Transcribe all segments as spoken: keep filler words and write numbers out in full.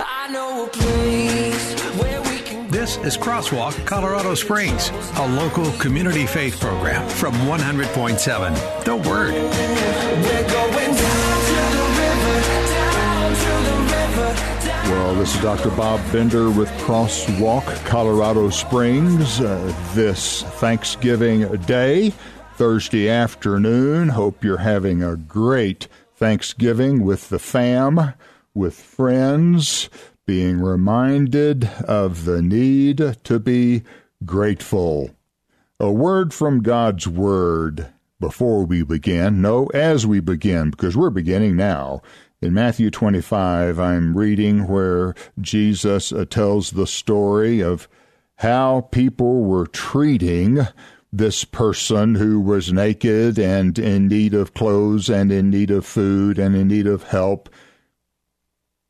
I know a place where we can. This is Crosswalk Colorado Springs, a local community faith program from one hundred point seven. The Word. We're going down to the river, down to the river. Down. Well, this is Doctor Bob Bender with Crosswalk Colorado Springs uh, this Thanksgiving Day, Thursday afternoon. Hope you're having a great Thanksgiving with the fam, with friends, being reminded of the need to be grateful. A word from God's Word before we begin. No, as we begin, because we're beginning now. In Matthew twenty-five, I'm reading where Jesus tells the story of how people were treating this person who was naked and in need of clothes and in need of food and in need of help.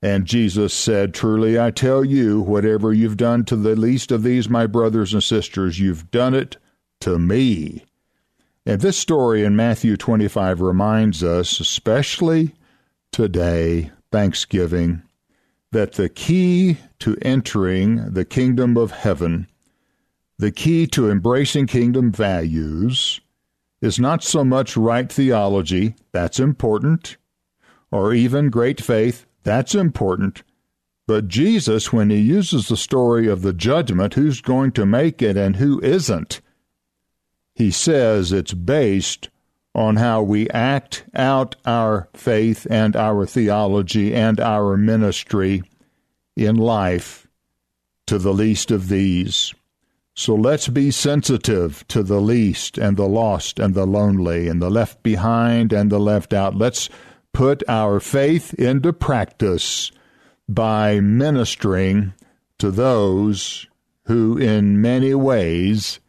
And Jesus said, "Truly I tell you, whatever you've done to the least of these, my brothers and sisters, you've done it to me." And this story in Matthew twenty-five reminds us, especially today, Thanksgiving, that the key to entering the kingdom of heaven, the key to embracing kingdom values, is not so much right theology, that's important, or even great faith, that's important. But Jesus, when he uses the story of the judgment, who's going to make it and who isn't, he says it's based on how we act out our faith and our theology and our ministry in life to the least of these. So let's be sensitive to the least and the lost and the lonely and the left behind and the left out. Let's put our faith into practice by ministering to those who in many ways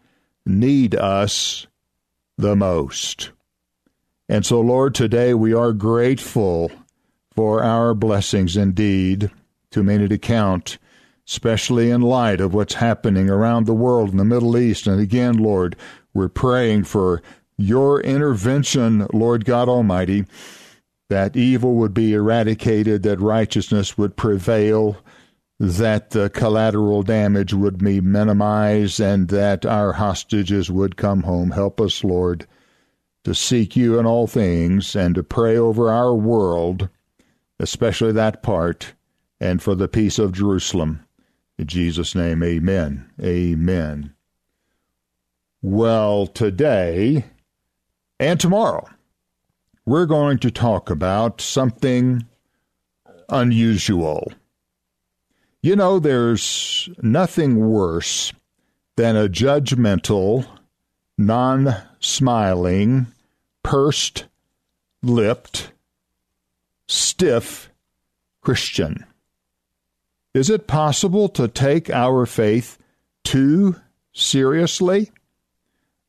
need us the most. And so, Lord, today we are grateful for our blessings indeed, too many to count, especially in light of what's happening around the world in the Middle East. And again, Lord, we're praying for your intervention, Lord God Almighty, that evil would be eradicated, that righteousness would prevail, that the collateral damage would be minimized, and that our hostages would come home. Help us, Lord, to seek you in all things and to pray over our world, especially that part, and for the peace of Jerusalem. In Jesus' name, amen. Amen. Well, today and tomorrow, we're going to talk about something unusual. You know, there's nothing worse than a judgmental, non-smiling, pursed-lipped, stiff Christian. Is it possible to take our faith too seriously?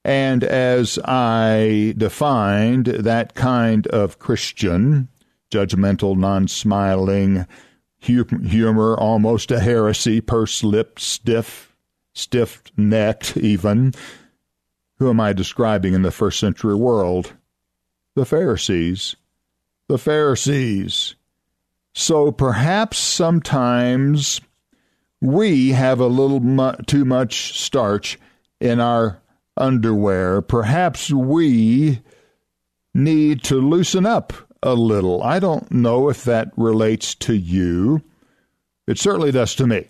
And as I defined that kind of Christian, judgmental, non-smiling, hu- humor, almost a heresy, pursed-lipped, stiff, stiff-necked even, who am I describing in the first century world? The Pharisees. The Pharisees. So perhaps sometimes we have a little mu- too much starch in our underwear. Perhaps we need to loosen up a little. I don't know if that relates to you. It certainly does to me.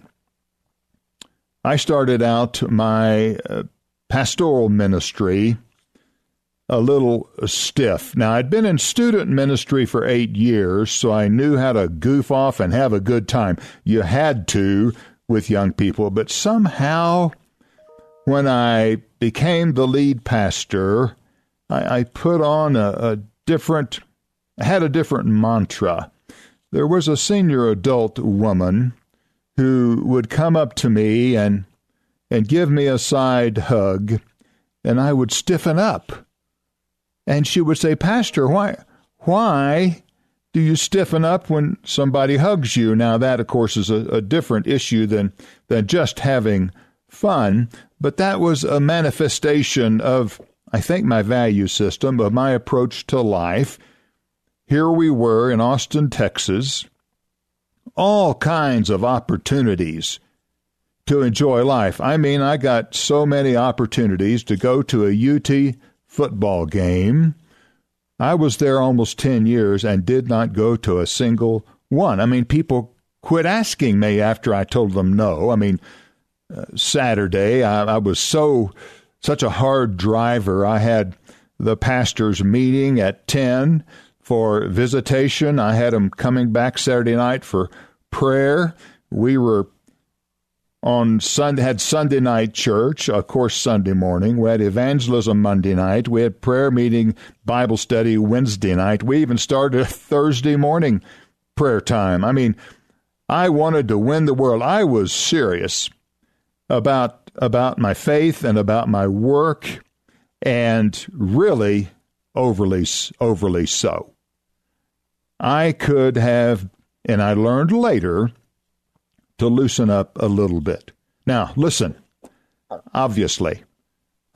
I started out my uh, pastoral ministry a little stiff. Now, I'd been in student ministry for eight years, so I knew how to goof off and have a good time. You had to with young people, but somehow when I became the lead pastor, I, I put on a, a different, I had a different mantra. there was a senior adult woman who would come up to me and and give me a side hug, and I would stiffen up. And she would say, "Pastor, why why do you stiffen up when somebody hugs you?" Now that, of course, is a, a different issue than than just having fun, but that was a manifestation of, I think, my value system, of my approach to life. Here we were in Austin, Texas, all kinds of opportunities to enjoy life. I mean, I got so many opportunities to go to a U T football game. I was there almost ten years and did not go to a single one. I mean, people quit asking me after I told them no. I mean, uh, Saturday, I, I was so, such a hard driver. I had the pastor's meeting at ten for visitation. I had them coming back Saturday night for prayer. We were on Sunday, had Sunday night church, of course, Sunday morning. We had evangelism Monday night. We had prayer meeting, Bible study Wednesday night. We even started a Thursday morning prayer time. I mean, I wanted to win the world. I was serious about, about my faith and about my work, and really overly, overly so. I could have, and I learned later, to loosen up a little bit. Now, listen, obviously,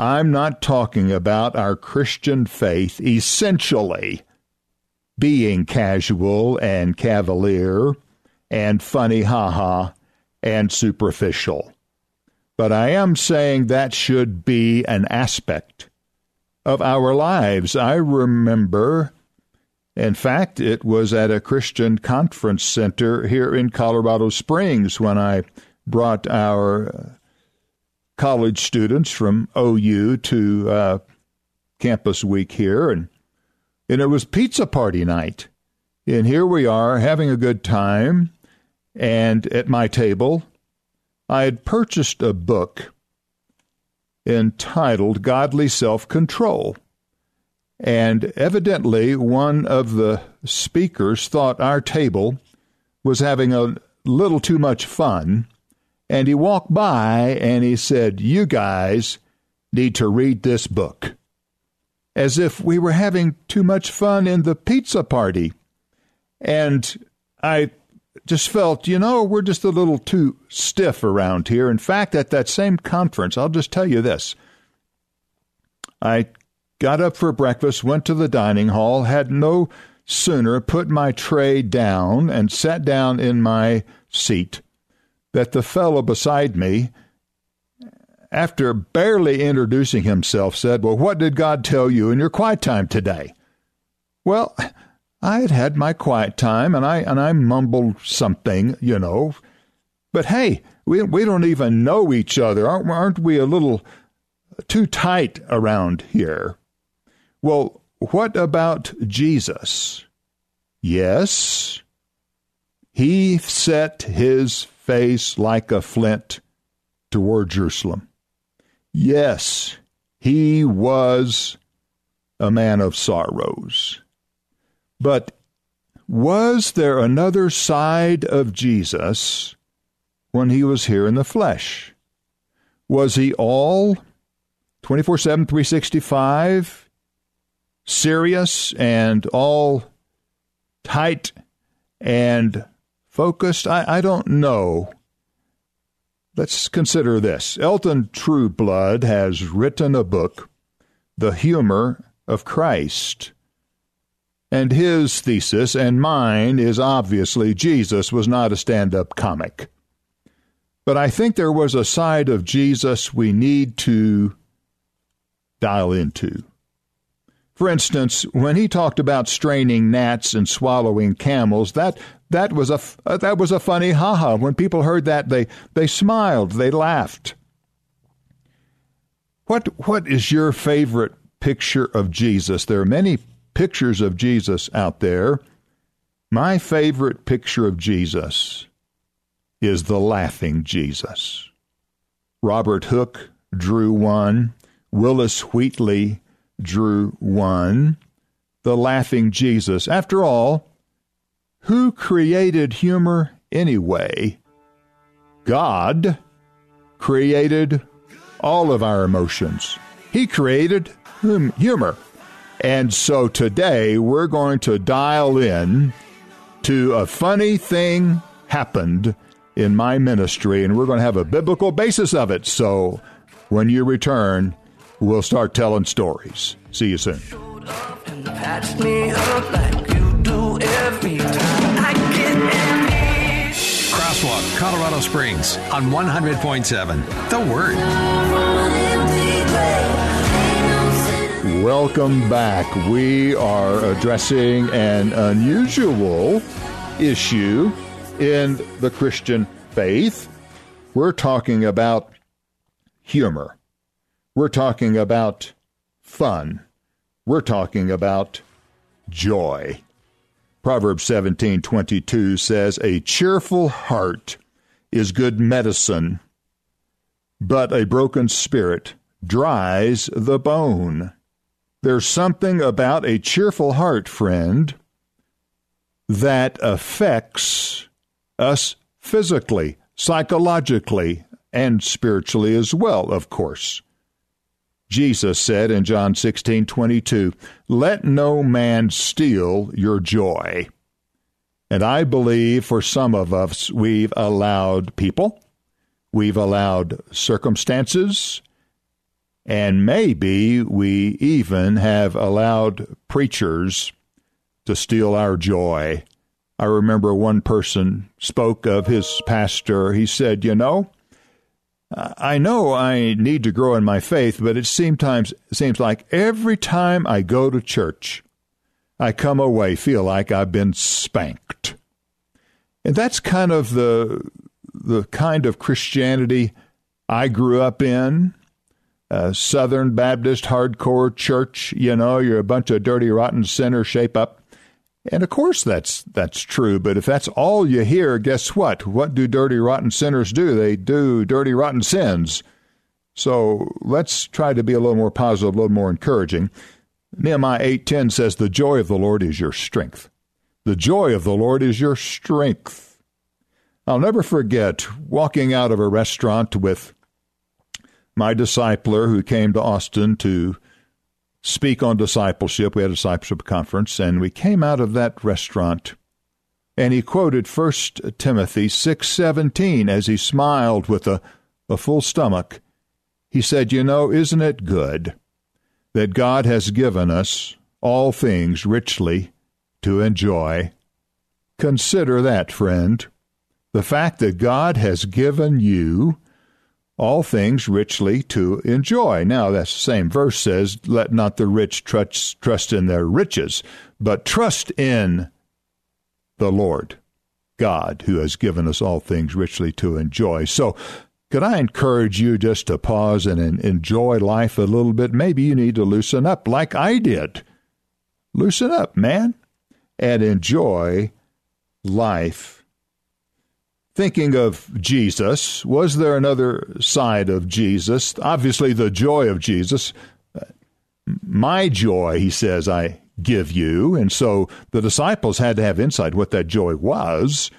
I'm not talking about our Christian faith essentially being casual and cavalier and funny ha-ha and superficial. But I am saying that should be an aspect of our lives. I remember, in fact, it was at a Christian conference center here in Colorado Springs when I brought our college students from O U to uh, campus week here, and, and it was pizza party night. And here we are having a good time, and at my table, I had purchased a book entitled Godly Self-Control. And evidently, one of the speakers thought our table was having a little too much fun, and he walked by and he said, "You guys need to read this book," as if we were having too much fun in the pizza party. And I just felt, you know, we're just a little too stiff around here. In fact, at that same conference, I'll just tell you this, I got up for breakfast, went to the dining hall, had no sooner put my tray down and sat down in my seat that the fellow beside me, after barely introducing himself, said, "Well, what did God tell you in your quiet time today?" Well, I had had my quiet time, and I and I mumbled something, you know. But hey, we we don't even know each other. Aren't, aren't we a little too tight around here? Well, what about Jesus? Yes, he set his face like a flint toward Jerusalem. Yes, he was a man of sorrows. But was there another side of Jesus when he was here in the flesh? Was he all twenty-four seven, three sixty-five, serious and all tight and focused? I, I don't know. Let's consider this. Elton Trueblood has written a book, The Humor of Christ, and his thesis and mine is obviously Jesus was not a stand-up comic. But I think there was a side of Jesus we need to dial into. For instance, when he talked about straining gnats and swallowing camels, that that was a that was a funny ha-ha. When people heard that, they they smiled, they laughed. What what is your favorite picture of Jesus? There are many pictures of Jesus out there. My favorite picture of Jesus is the laughing Jesus. Robert Hooke drew one. Willis Wheatley drew one, the laughing Jesus. After all, Who created humor anyway? God created all of our emotions. He created hum- humor. And so today we're going to dial in to a funny thing happened in my ministry, and we're going to have a biblical basis of it. So when you return, we'll start telling stories. See you soon. Crosswalk Colorado Springs on one hundred point seven The Word. Welcome back. We are addressing an unusual issue in the Christian faith. We're talking about humor. We're talking about fun. We're talking about joy. Proverbs seventeen twenty-two says, "A cheerful heart is good medicine, but a broken spirit dries the bone." There's something about a cheerful heart, friend, that affects us physically, psychologically, and spiritually as well, of course. Jesus said in John sixteen twenty-two, "Let no man steal your joy." And I believe for some of us, we've allowed people, we've allowed circumstances, and maybe we even have allowed preachers to steal our joy. I remember one person spoke of his pastor. He said, you know, I know I need to grow in my faith, but it seems times seems like every time I go to church, I come away feel like I've been spanked. And that's kind of the the kind of Christianity I grew up in. A Southern Baptist hardcore church, you know, you're a bunch of dirty, rotten sinners, shape up. And of course that's that's true, but if that's all you hear, guess what? What do dirty, rotten sinners do? They do dirty, rotten sins. So let's try to be a little more positive, a little more encouraging. Nehemiah eight ten says, "The joy of the Lord is your strength." The joy of the Lord is your strength. I'll never forget walking out of a restaurant with my discipler who came to Austin to speak on discipleship. We had a discipleship conference, and we came out of that restaurant, and he quoted First Timothy six seventeen as he smiled with a, a full stomach. He said, you know, isn't it good that God has given us all things richly to enjoy? Consider that, friend, the fact that God has given you all things richly to enjoy. Now, that same verse says, "Let not the rich trust, trust in their riches, but trust in the Lord God, who has given us all things richly to enjoy." So, could I encourage you just to pause and, and enjoy life a little bit? Maybe you need to loosen up like I did. Loosen up, man, and enjoy life. Thinking of Jesus, was there another side of Jesus? Obviously, the joy of Jesus. My joy, he says, I give you. And so the disciples had to have insight what that joy was,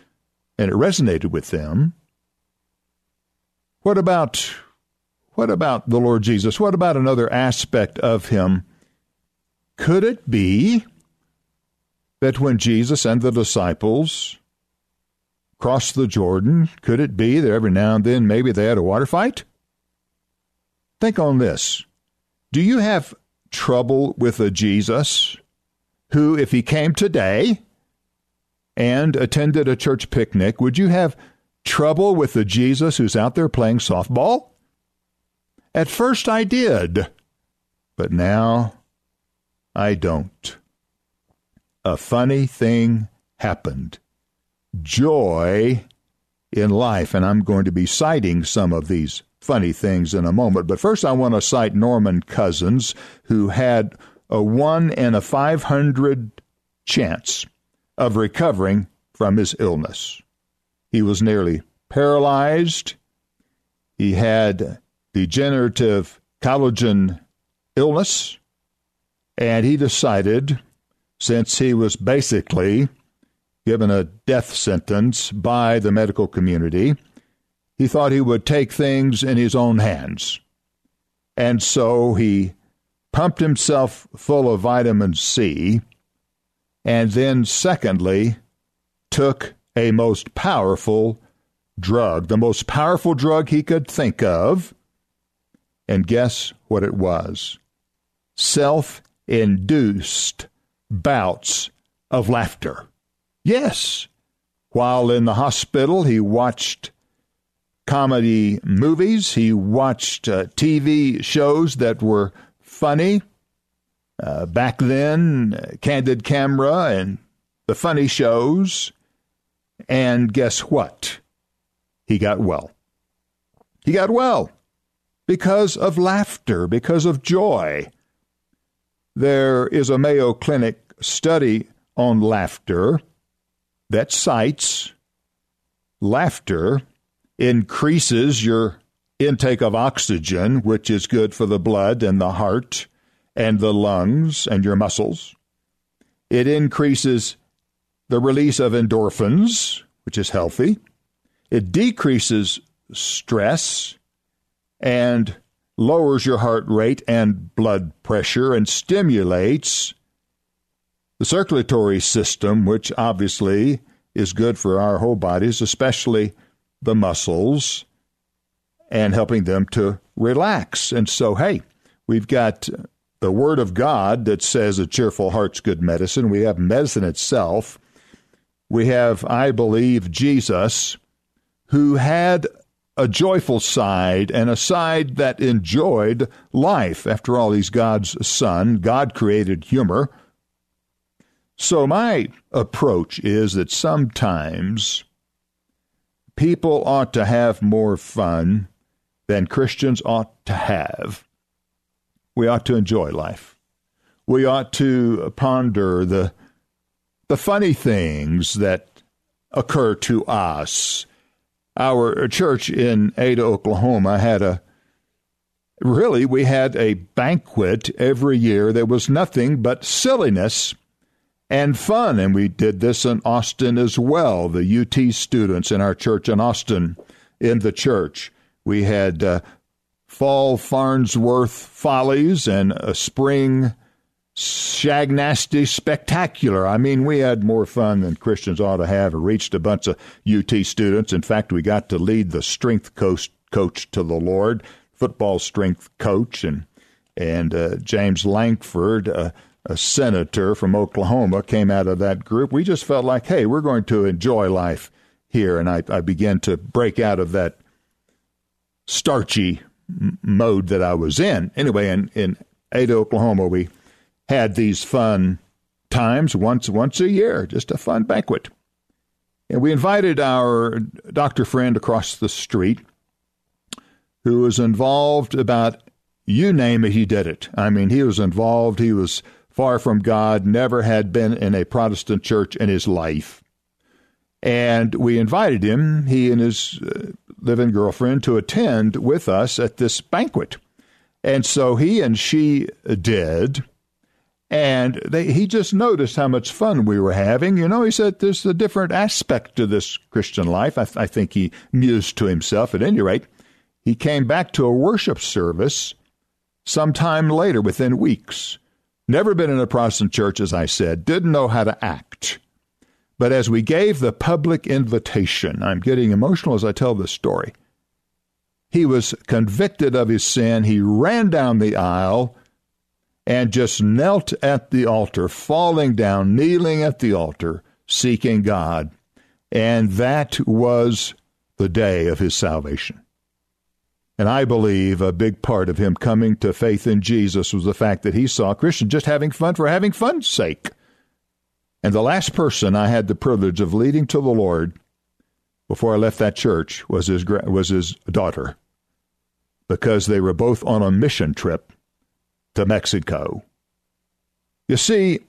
and it resonated with them. What about, what about the Lord Jesus? What about another aspect of him? Could it be that when Jesus and the disciples crossed the Jordan, could it be that every now and then maybe they had a water fight? Think on this. Do you have trouble with a Jesus who, if he came today and attended a church picnic, would you have trouble with the Jesus who's out there playing softball? At first I did, but now I don't. A funny thing happened. Joy in life, and I'm going to be citing some of these funny things in a moment. But first, I want to cite Norman Cousins, who had a one in a five hundred chance of recovering from his illness. He was nearly paralyzed. He had degenerative collagen illness, and he decided, since he was basically given a death sentence by the medical community, he thought he would take things in his own hands. And so he pumped himself full of vitamin C, and then secondly, took a most powerful drug, the most powerful drug he could think of, and guess what it was? Self-induced bouts of laughter. Yes, while in the hospital, he watched comedy movies, he watched uh, T V shows that were funny. Uh, back then, uh, Candid Camera and the funny shows. And guess what? He got well. He got well because of laughter, because of joy. There is a Mayo Clinic study on laughter that cites laughter increases your intake of oxygen, which is good for the blood and the heart and the lungs and your muscles. It increases the release of endorphins, which is healthy. It decreases stress and lowers your heart rate and blood pressure and stimulates the circulatory system, which obviously is good for our whole bodies, especially the muscles, and helping them to relax. And so, hey, we've got the Word of God that says a cheerful heart's good medicine. We have medicine itself. We have, I believe, Jesus, who had a joyful side and a side that enjoyed life. After all, he's God's son. God created humor. So my approach is that sometimes people ought to have more fun than Christians ought to have. We ought to enjoy life. We ought to ponder the the funny things that occur to us. Our church in Ada, Oklahoma had a, really, we had a banquet every year. There was nothing but silliness and fun, and we did this in Austin as well. The U T students in our church in Austin, in the church, we had uh, fall Farnsworth Follies and a spring Shagnasty Spectacular. I mean, we had more fun than Christians ought to have. We reached a bunch of U T students. In fact, we got to lead the strength coach, coach to the Lord, football strength coach, and and uh, James Lankford, uh, a senator from Oklahoma, came out of that group. We just felt like, hey, we're going to enjoy life here. And I, I began to break out of that starchy m- mode that I was in. Anyway, in, in Ada, Oklahoma, we had these fun times once once a year, just a fun banquet. And we invited our doctor friend across the street who was involved about, you name it, he did it. I mean, he was involved. He was far from God, never had been in a Protestant church in his life. And we invited him, he and his uh, live-in girlfriend, to attend with us at this banquet. And so he and she did, and they, he just noticed how much fun we were having. You know, he said, there's a different aspect to this Christian life. I, th- I think he mused to himself. At any rate, he came back to a worship service sometime later, within weeks. Never been in a Protestant church, as I said, didn't know how to act. But as we gave the public invitation, I'm getting emotional as I tell this story, he was convicted of his sin. He ran down the aisle and just knelt at the altar, falling down, kneeling at the altar, seeking God. And that was the day of his salvation. And I believe a big part of him coming to faith in Jesus was the fact that he saw Christians just having fun for having fun's sake. And the last person I had the privilege of leading to the Lord before I left that church was his was his daughter, because they were both on a mission trip to Mexico. You see,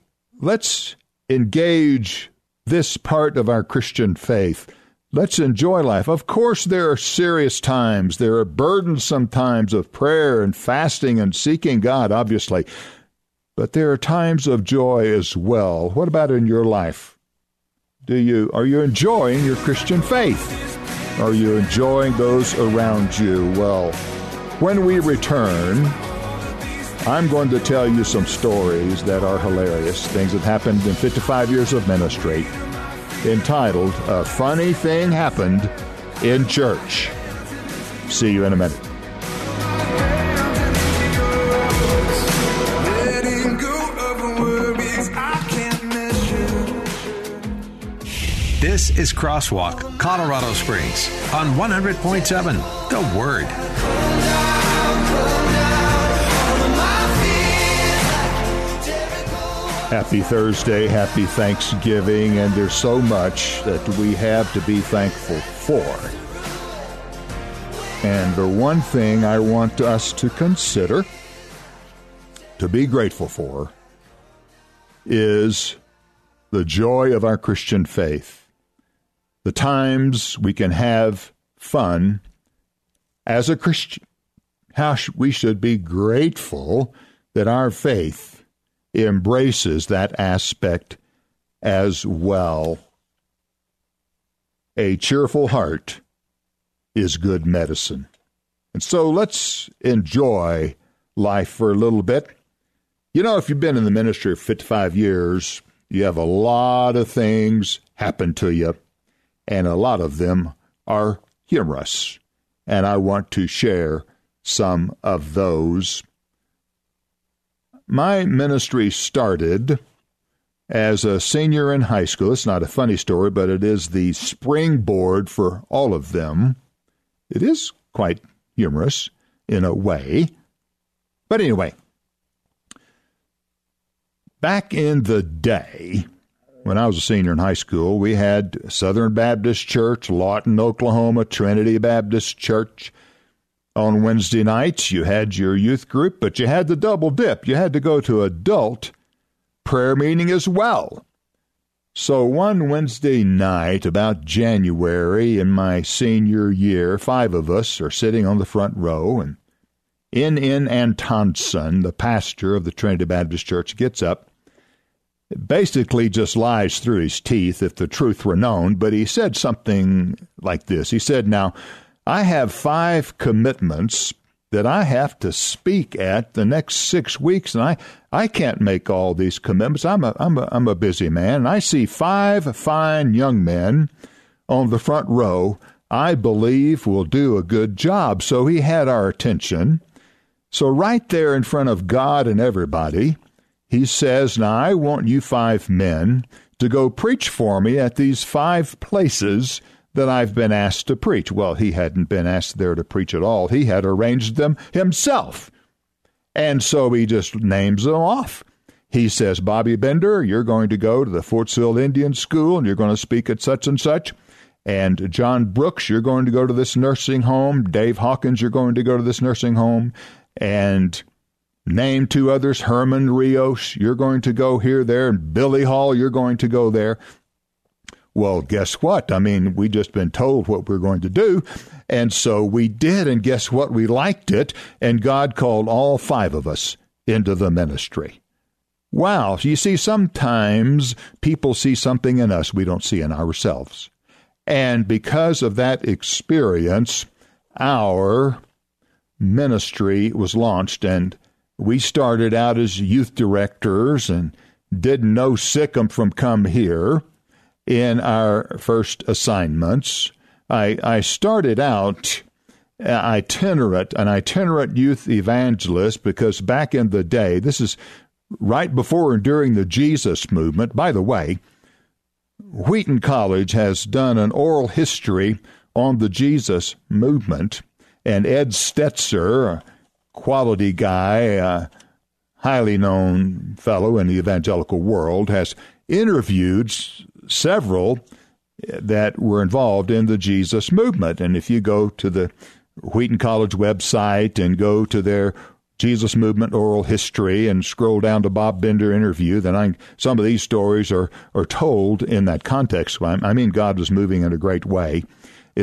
let's engage this part of our Christian faith. Let's enjoy life. Of course, there are serious times. There are burdensome times of prayer and fasting and seeking God, obviously. But there are times of joy as well. What about in your life? Do you, are you enjoying your Christian faith? Are you enjoying those around you? Well, when we return, I'm going to tell you some stories that are hilarious, things that happened in fifty-five years of ministry, entitled, A Funny Thing Happened in Church. See you in a minute. This is Crosswalk Colorado Springs on one hundred point seven, The Word. Happy Thursday, happy Thanksgiving, and there's so much that we have to be thankful for. And the one thing I want us to consider, to be grateful for, is the joy of our Christian faith. The times we can have fun as a Christian, how sh- we should be grateful that our faith embraces that aspect as well. A cheerful heart is good medicine. And so let's enjoy life for a little bit. You know, if you've been in the ministry for fifty-five years, you have a lot of things happen to you, and a lot of them are humorous. And I want to share some of those. My ministry started as a senior in high school. It's not a funny story, but it is the springboard for all of them. It is quite humorous in a way. But anyway, back in the day, when I was a senior in high school, we had Southern Baptist Church, Lawton, Oklahoma, Trinity Baptist Church. On Wednesday nights, you had your youth group, but you had the double dip. You had to go to adult prayer meeting as well. So one Wednesday night, about January in my senior year, five of us are sitting on the front row, and N. N. Antonson, the pastor of the Trinity Baptist Church, gets up, basically just lies through his teeth if the truth were known, but he said something like this. He said, "Now, I have five commitments that I have to speak at the next six weeks, and I, I can't make all these commitments. I'm a, I'm a, I'm a busy man, and I see five fine young men on the front row I believe will do a good job." So he had our attention. So right there in front of God and everybody, he says, "Now I want you five men to go preach for me at these five places that I've been asked to preach." Well, he hadn't been asked there to preach at all. He had arranged them himself. And so he just names them off. He says, "Bobby Bender, you're going to go to the Fort Sill Indian School, and you're going to speak at such and such. And John Brooks, you're going to go to this nursing home. Dave Hawkins, you're going to go to this nursing home. And name two others. Herman Rios, you're going to go here, there. And Billy Hall, you're going to go there." Well, guess what? I mean, we just been told what we're going to do, and so we did, and guess what? We liked it, and God called all five of us into the ministry. Wow. You see, sometimes people see something in us we don't see in ourselves, and because of that experience, our ministry was launched, and we started out as youth directors and did no sickum from come here. In our first assignments, I, I started out itinerant, an itinerant youth evangelist, because back in the day, this is right before and during the Jesus movement. By the way, Wheaton College has done an oral history on the Jesus movement, and Ed Stetzer, a quality guy, a highly known fellow in the evangelical world, has interviewed several that were involved in the Jesus movement. And if you go to the Wheaton College website and go to their Jesus movement oral history and scroll down to Bob Bender interview, then I, some of these stories are, are told in that context. I mean, God was moving in a great way.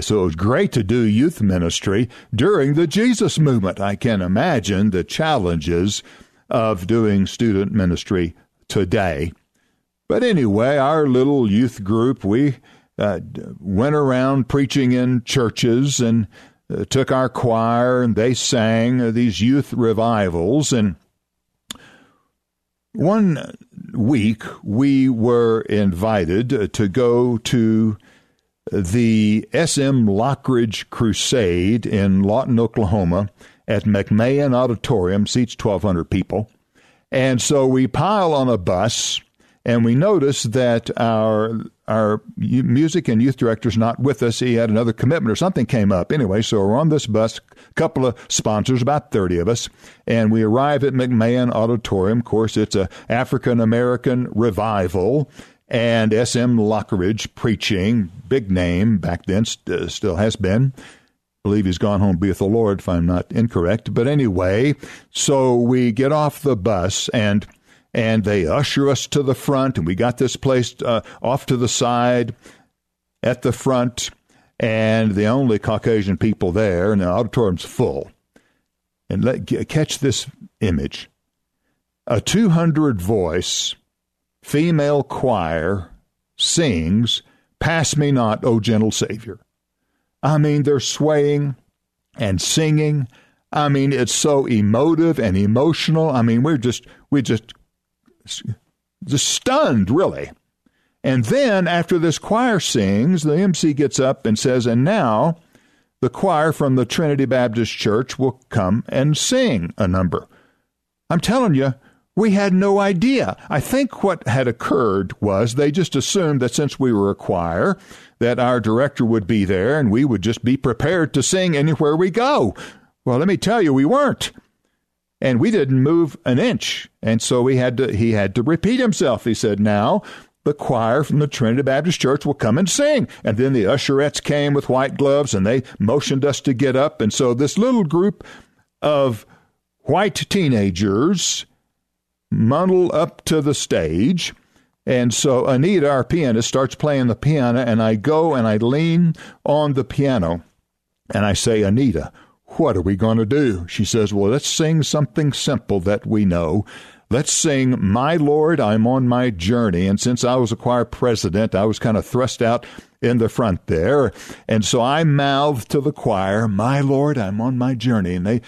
So it was great to do youth ministry during the Jesus movement. I can imagine the challenges of doing student ministry today. But anyway, our little youth group, we uh, went around preaching in churches and uh, took our choir, and they sang uh, these youth revivals. And one week we were invited to go to the S M Lockridge Crusade in Lawton, Oklahoma, at McMahon Auditorium, seats twelve hundred people. And so we pile on a bus, and we notice that our our music and youth director's not with us. He had another commitment or something came up. Anyway, so we're on this bus, a couple of sponsors, about thirty of us, and we arrive at McMahon Auditorium. Of course, it's an African-American revival, and S M Lockridge preaching, big name back then, st- still has been. I believe he's gone home to be with the Lord, if I'm not incorrect. But anyway, so we get off the bus, and and they usher us to the front, and we got this place uh, off to the side at the front, and the only Caucasian people there, and the auditorium's full. And let g- catch this image. A two hundred voice female choir sings, "Pass Me Not, O Gentle Savior." I mean, they're swaying and singing. I mean, it's so emotive and emotional. I mean, we're just, we just, just stunned, really. And then after this choir sings, the M C gets up and says, "And now the choir from the Trinity Baptist Church will come and sing a number." I'm telling you, we had no idea. I think what had occurred was they just assumed that since we were a choir, that our director would be there and we would just be prepared to sing anywhere we go. Well, let me tell you, we weren't. And we didn't move an inch. And so we had to, he had to repeat himself. He said, "Now the choir from the Trinity Baptist Church will come and sing." And then the usherettes came with white gloves and they motioned us to get up. And so this little group of white teenagers muddle up to the stage, and so Anita, our pianist, starts playing the piano, and I go and I lean on the piano, and I say, "Anita, what are we going to do?" She says, "Well, let's sing something simple that we know. Let's sing, 'My Lord, I'm on my journey.'" And since I was a choir president, I was kind of thrust out in the front there, and so I mouthed to the choir, "My Lord, I'm on my journey," and they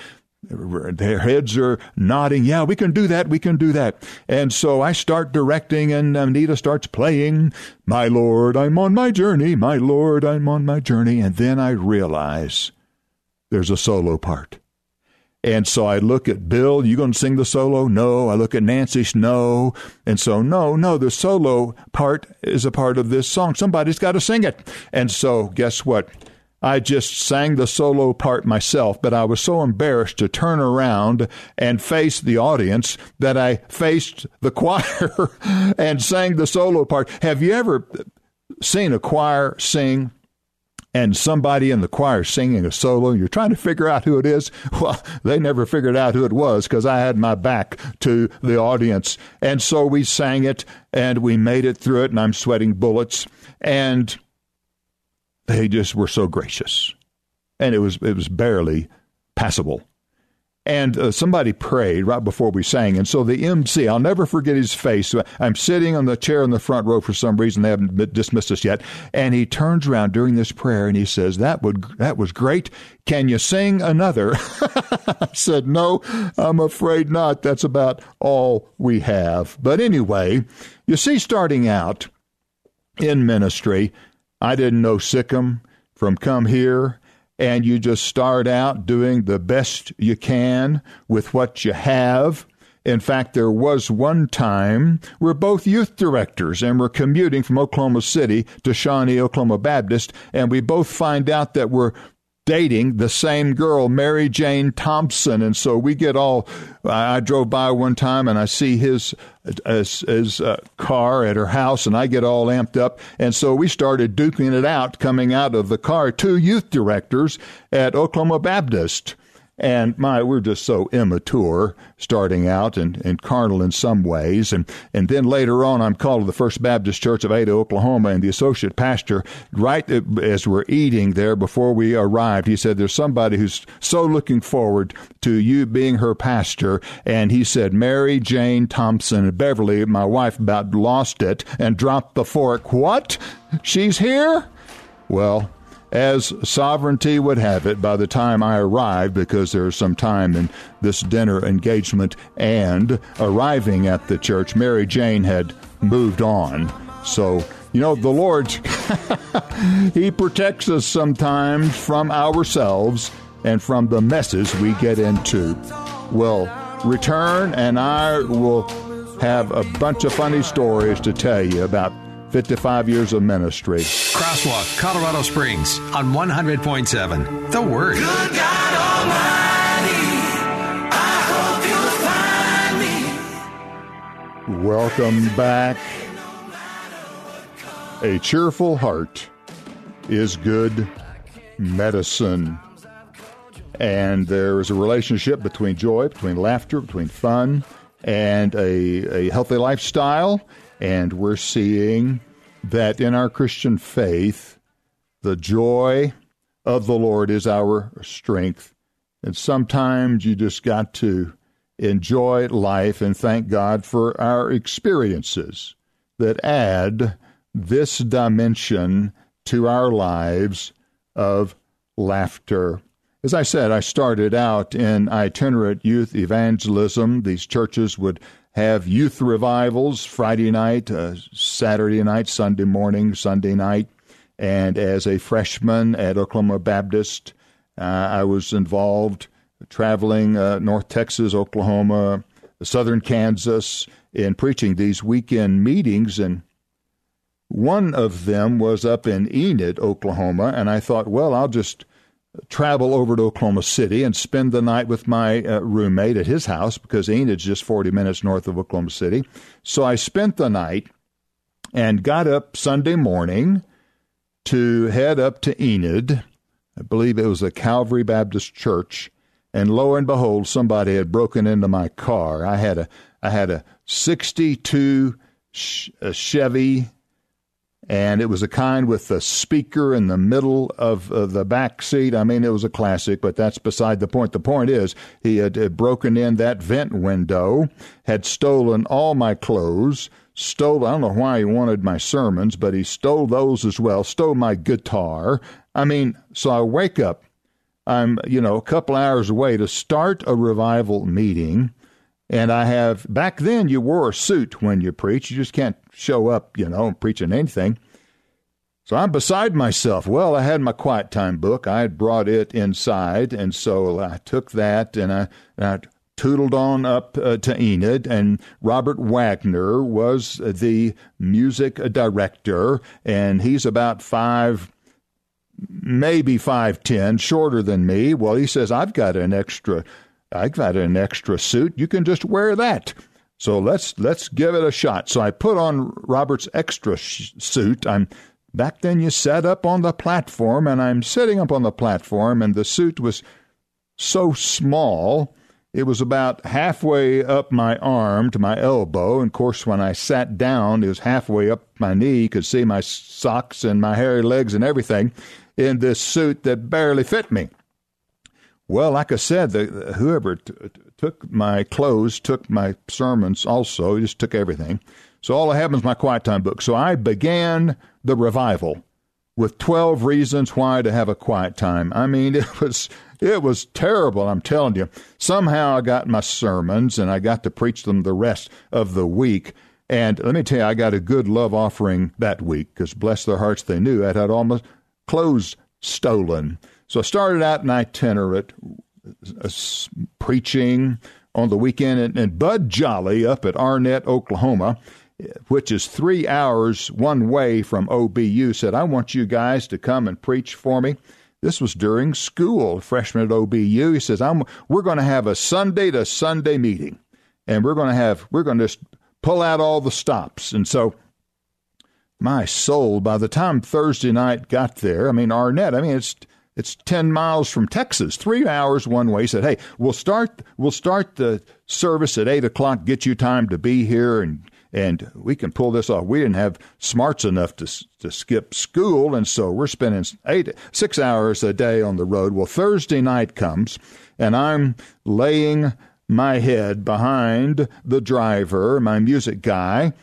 their heads are nodding. "Yeah, we can do that. We can do that." And so I start directing, and Anita starts playing, "My Lord, I'm on my journey. My Lord, I'm on my journey." And then I realize there's a solo part. And so I look at Bill, "You going to sing the solo?" "No." I look at Nancy, "No." And so, no, no, the solo part is a part of this song. Somebody's got to sing it. And so guess what? I just sang the solo part myself, but I was so embarrassed to turn around and face the audience that I faced the choir and sang the solo part. Have you ever seen a choir sing and somebody in the choir singing a solo? You're trying to figure out who it is. Well, they never figured out who it was because I had my back to the audience. And so we sang it and we made it through it, and I'm sweating bullets. And they just were so gracious, and it was it was barely passable. And uh, somebody prayed right before we sang, and so the M C, I'll never forget his face. I'm sitting on the chair in the front row for some reason. They haven't dismissed us yet. And he turns around during this prayer, and he says, that would that was great. Can you sing another?" I said, "No, I'm afraid not. That's about all we have." But anyway, you see, starting out in ministry, I didn't know Sikkim from Come Here, and you just start out doing the best you can with what you have. In fact, there was one time we're both youth directors, and we're commuting from Oklahoma City to Shawnee, Oklahoma Baptist, and we both find out that we're dating the same girl, Mary Jane Thompson. And so we get all, I drove by one time and I see his, his, his uh, car at her house, and I get all amped up. And so we started duking it out coming out of the car, two youth directors at Oklahoma Baptist. And my, we're just so immature starting out and, and carnal in some ways. And, and then later on, I'm called to the First Baptist Church of Ada, Oklahoma, and the associate pastor, right as we're eating there before we arrived, he said, there's somebody who's so looking forward to you being her pastor. And he said, Mary Jane Thompson of Beverly, my wife, about lost it and dropped the fork. What? She's here? Well, as sovereignty would have it, by the time I arrived, because there's some time in this dinner engagement and arriving at the church, Mary Jane had moved on. So, you know, the Lord, He protects us sometimes from ourselves and from the messes we get into. We'll return, and I will have a bunch of funny stories to tell you about fifty-five years of ministry. Crosswalk, Colorado Springs on one hundred point seven. The Word. Good God Almighty, I hope you'll find me. Welcome back. A cheerful heart is good medicine. And there is a relationship between joy, between laughter, between fun, and a, a healthy lifestyle. And we're seeing that in our Christian faith, the joy of the Lord is our strength. And sometimes you just got to enjoy life and thank God for our experiences that add this dimension to our lives of laughter. As I said, I started out in itinerant youth evangelism. These churches would have youth revivals Friday night, uh, Saturday night, Sunday morning, Sunday night. And as a freshman at Oklahoma Baptist, uh, I was involved traveling uh, North Texas, Oklahoma, southern Kansas, in preaching these weekend meetings. And one of them was up in Enid, Oklahoma, and I thought, well, I'll just travel over to Oklahoma City and spend the night with my uh, roommate at his house, because Enid's just forty minutes north of Oklahoma City. So I spent the night and got up Sunday morning to head up to Enid. I believe it was a Calvary Baptist church. And lo and behold, somebody had broken into my car. I had a I had a sixty-two sh- a Chevy. And it was a kind with the speaker in the middle of, of the back seat. I mean, it was a classic, but that's beside the point. The point is, he had, had broken in that vent window, had stolen all my clothes, stole, I don't know why he wanted my sermons, but he stole those as well, stole my guitar. I mean, so I wake up. I'm, you know, a couple hours away to start a revival meeting. And I have, back then you wore a suit when you preach. You just can't show up, you know, preaching anything. So I'm beside myself. Well, I had my quiet time book. I had brought it inside. And so I took that and I, and I tootled on up uh, to Enid. And Robert Wagner was the music director. And he's about five, maybe five ten, shorter than me. Well, he says, I've got an extra I got an extra suit. You can just wear that. So let's let's give it a shot. So I put on Robert's extra sh- suit. I'm back then you sat up on the platform, and I'm sitting up on the platform, and the suit was so small. It was about halfway up my arm to my elbow. And, of course, when I sat down, it was halfway up my knee. You could see my socks and my hairy legs and everything in this suit that barely fit me. Well, like I said, the, whoever t- t- took my clothes, took my sermons also, he just took everything. So all I have is my quiet time book. So I began the revival with twelve reasons why to have a quiet time. I mean, it was it was terrible, I'm telling you. Somehow I got my sermons, and I got to preach them the rest of the week. And let me tell you, I got a good love offering that week, because bless their hearts, they knew I'd had all my clothes stolen. So I started out in itinerant uh, preaching on the weekend, and, and Bud Jolly up at Arnett, Oklahoma, which is three hours one way from O B U, said, I want you guys to come and preach for me. This was during school, freshman at O B U. He says, I'm, we're going to have a Sunday to Sunday meeting, and we're going to have, we're going to just pull out all the stops. And so my soul, by the time Thursday night got there, I mean, Arnett, I mean, it's It's ten miles from Texas, three hours one way. He said, hey, we'll start we'll start the service at eight o'clock, get you time to be here, and and we can pull this off. We didn't have smarts enough to to skip school, and so we're spending eight six hours a day on the road. Well, Thursday night comes, and I'm laying my head behind the driver, my music guy,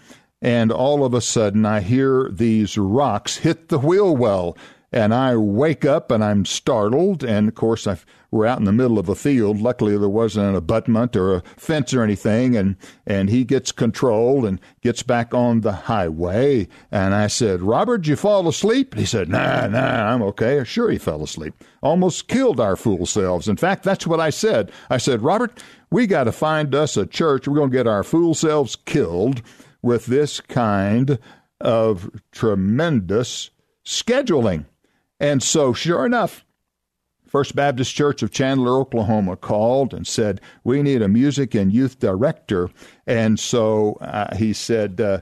and all of a sudden I hear these rocks hit the wheel well. And I wake up, and I'm startled, and, of course, I've, we're out in the middle of a field. Luckily, there wasn't an abutment or a fence or anything, and, and he gets control and gets back on the highway. And I said, Robert, did you fall asleep? And he said, nah, nah, I'm okay. Sure, he fell asleep. Almost killed our fool selves. In fact, that's what I said. I said, Robert, we got to find us a church. We're going to get our fool selves killed with this kind of tremendous scheduling. And so, sure enough, First Baptist Church of Chandler, Oklahoma, called and said, we need a music and youth director. And so uh, he said, uh,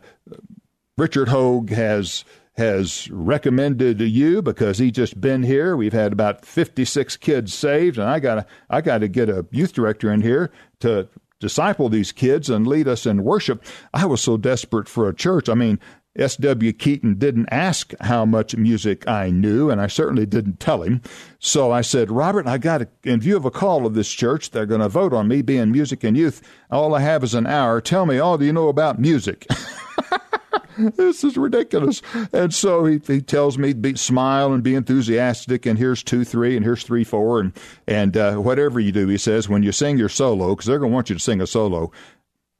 Richard Hogue has has recommended you because he's just been here. We've had about fifty-six kids saved, and I gotta I gotta get a youth director in here to disciple these kids and lead us in worship. I was so desperate for a church. I mean, S W Keaton didn't ask how much music I knew, and I certainly didn't tell him. So I said, Robert, I got, a, in view of a call of this church, they're going to vote on me being music and youth. All I have is an hour. Tell me all you know about music. This is ridiculous. And so he, he tells me, be, smile and be enthusiastic, and here's two, three, and here's three, four, and, and uh, whatever you do, he says, when you sing your solo, because they're going to want you to sing a solo,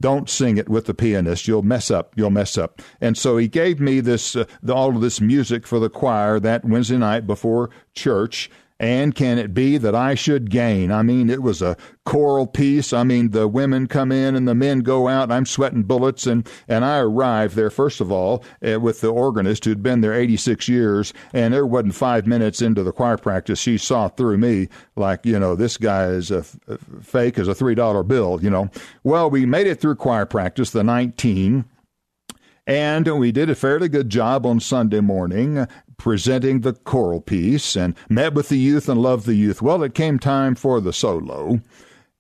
don't sing it with the pianist. You'll mess up. You'll mess up. And so he gave me this, uh, the, all of this music for the choir that Wednesday night before church. And can it be that I should gain? I mean, it was a choral piece. I mean, the women come in and the men go out. I'm sweating bullets. And, and I arrived there, first of all, uh, with the organist who'd been there eighty-six years. And there wasn't five minutes into the choir practice. She saw through me like, you know, this guy is a f- fake as a three dollar bill, you know. Well, we made it through choir practice, the nineteen. And we did a fairly good job on Sunday morning presenting the choral piece and met with the youth and loved the youth. Well, it came time for the solo.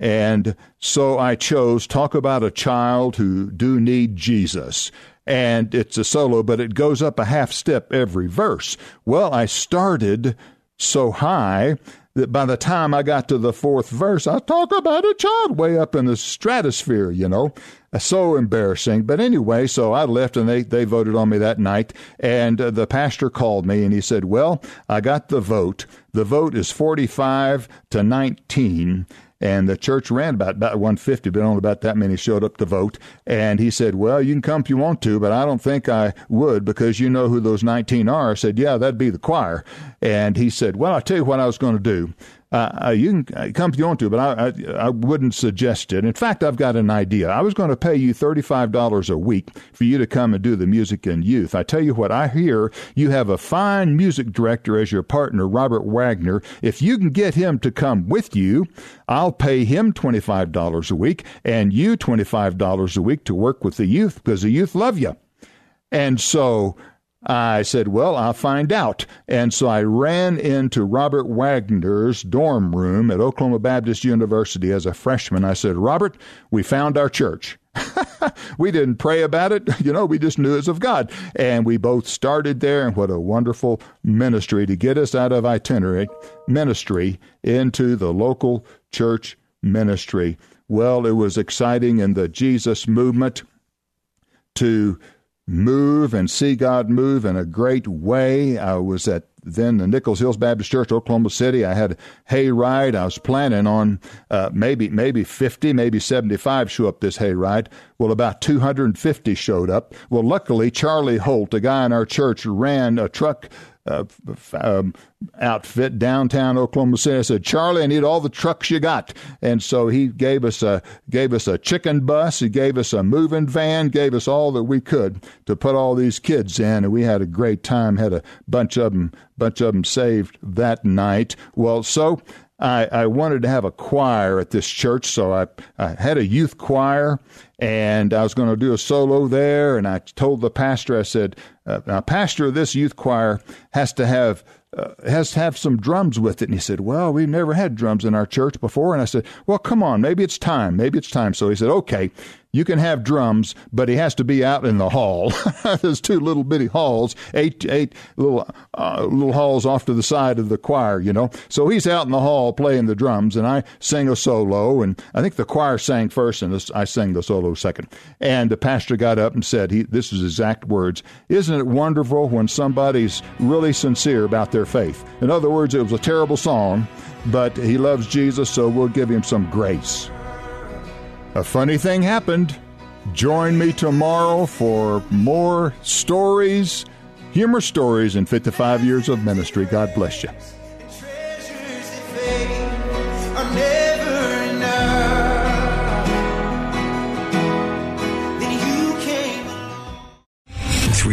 And so I chose Talk About a Child Who Do Need Jesus. And it's a solo, but it goes up a half step every verse. Well, I started so high that by the time I got to the fourth verse, I talk about a child way up in the stratosphere, you know. So embarrassing. But anyway, so I left, and they, they voted on me that night. And uh, the pastor called me, and he said, well, I got the vote. The vote is forty-five to nineteen. And the church ran about, about one hundred fifty, but only about that many showed up to vote. And he said, well, you can come if you want to, but I don't think I would because you know who those nineteen are. I said, yeah, that'd be the choir. And he said, well, I'll tell you what I was going to do. Uh, you can come if you want to, but I, I I wouldn't suggest it. In fact, I've got an idea. I was going to pay you thirty-five dollars a week for you to come and do the music and youth. I tell you what, I hear you have a fine music director as your partner, Robert Wagner. If you can get him to come with you, I'll pay him twenty-five dollars a week and you twenty-five dollars a week to work with the youth because the youth love you. And so I said, well, I'll find out. And so I ran into Robert Wagner's dorm room at Oklahoma Baptist University as a freshman. I said, Robert, we found our church. We didn't pray about it. You know, we just knew it was of God. And we both started there. And what a wonderful ministry to get us out of itinerant ministry into the local church ministry. Well, it was exciting in the Jesus movement to move and see God move in a great way. I was at then the Nichols Hills Baptist Church, Oklahoma City. I had a hayride. I was planning on uh, maybe maybe fifty, maybe seventy-five show up this hayride. Well, about two hundred fifty showed up. Well, luckily, Charlie Holt, a guy in our church, ran a truck uh, um, outfit downtown Oklahoma City. I said, Charlie, I need all the trucks you got. And so he gave us a gave us a chicken bus. He gave us a moving van, gave us all that we could to put all these kids in. And we had a great time, had a bunch of them bunch of them saved that night. Well, so I, I wanted to have a choir at this church, so I, I had a youth choir, and I was going to do a solo there, and I told the pastor, I said, uh, now, pastor, this youth choir has to have Uh, has to have some drums with it. And he said, well, we've never had drums in our church before. And I said, well, come on, maybe it's time. Maybe it's time. So he said, okay, you can have drums, but he has to be out in the hall. There's two little bitty halls, eight eight little uh, little halls off to the side of the choir, you know. So he's out in the hall playing the drums, and I sing a solo. And I think the choir sang first, and I sang the solo second. And the pastor got up and said, he, this is exact words, isn't it wonderful when somebody's really sincere about their faith? In other words, it was a terrible song, but he loves Jesus, so we'll give him some grace. A funny thing happened. Join me tomorrow for more stories, humor stories in fifty-five years of ministry. God bless you.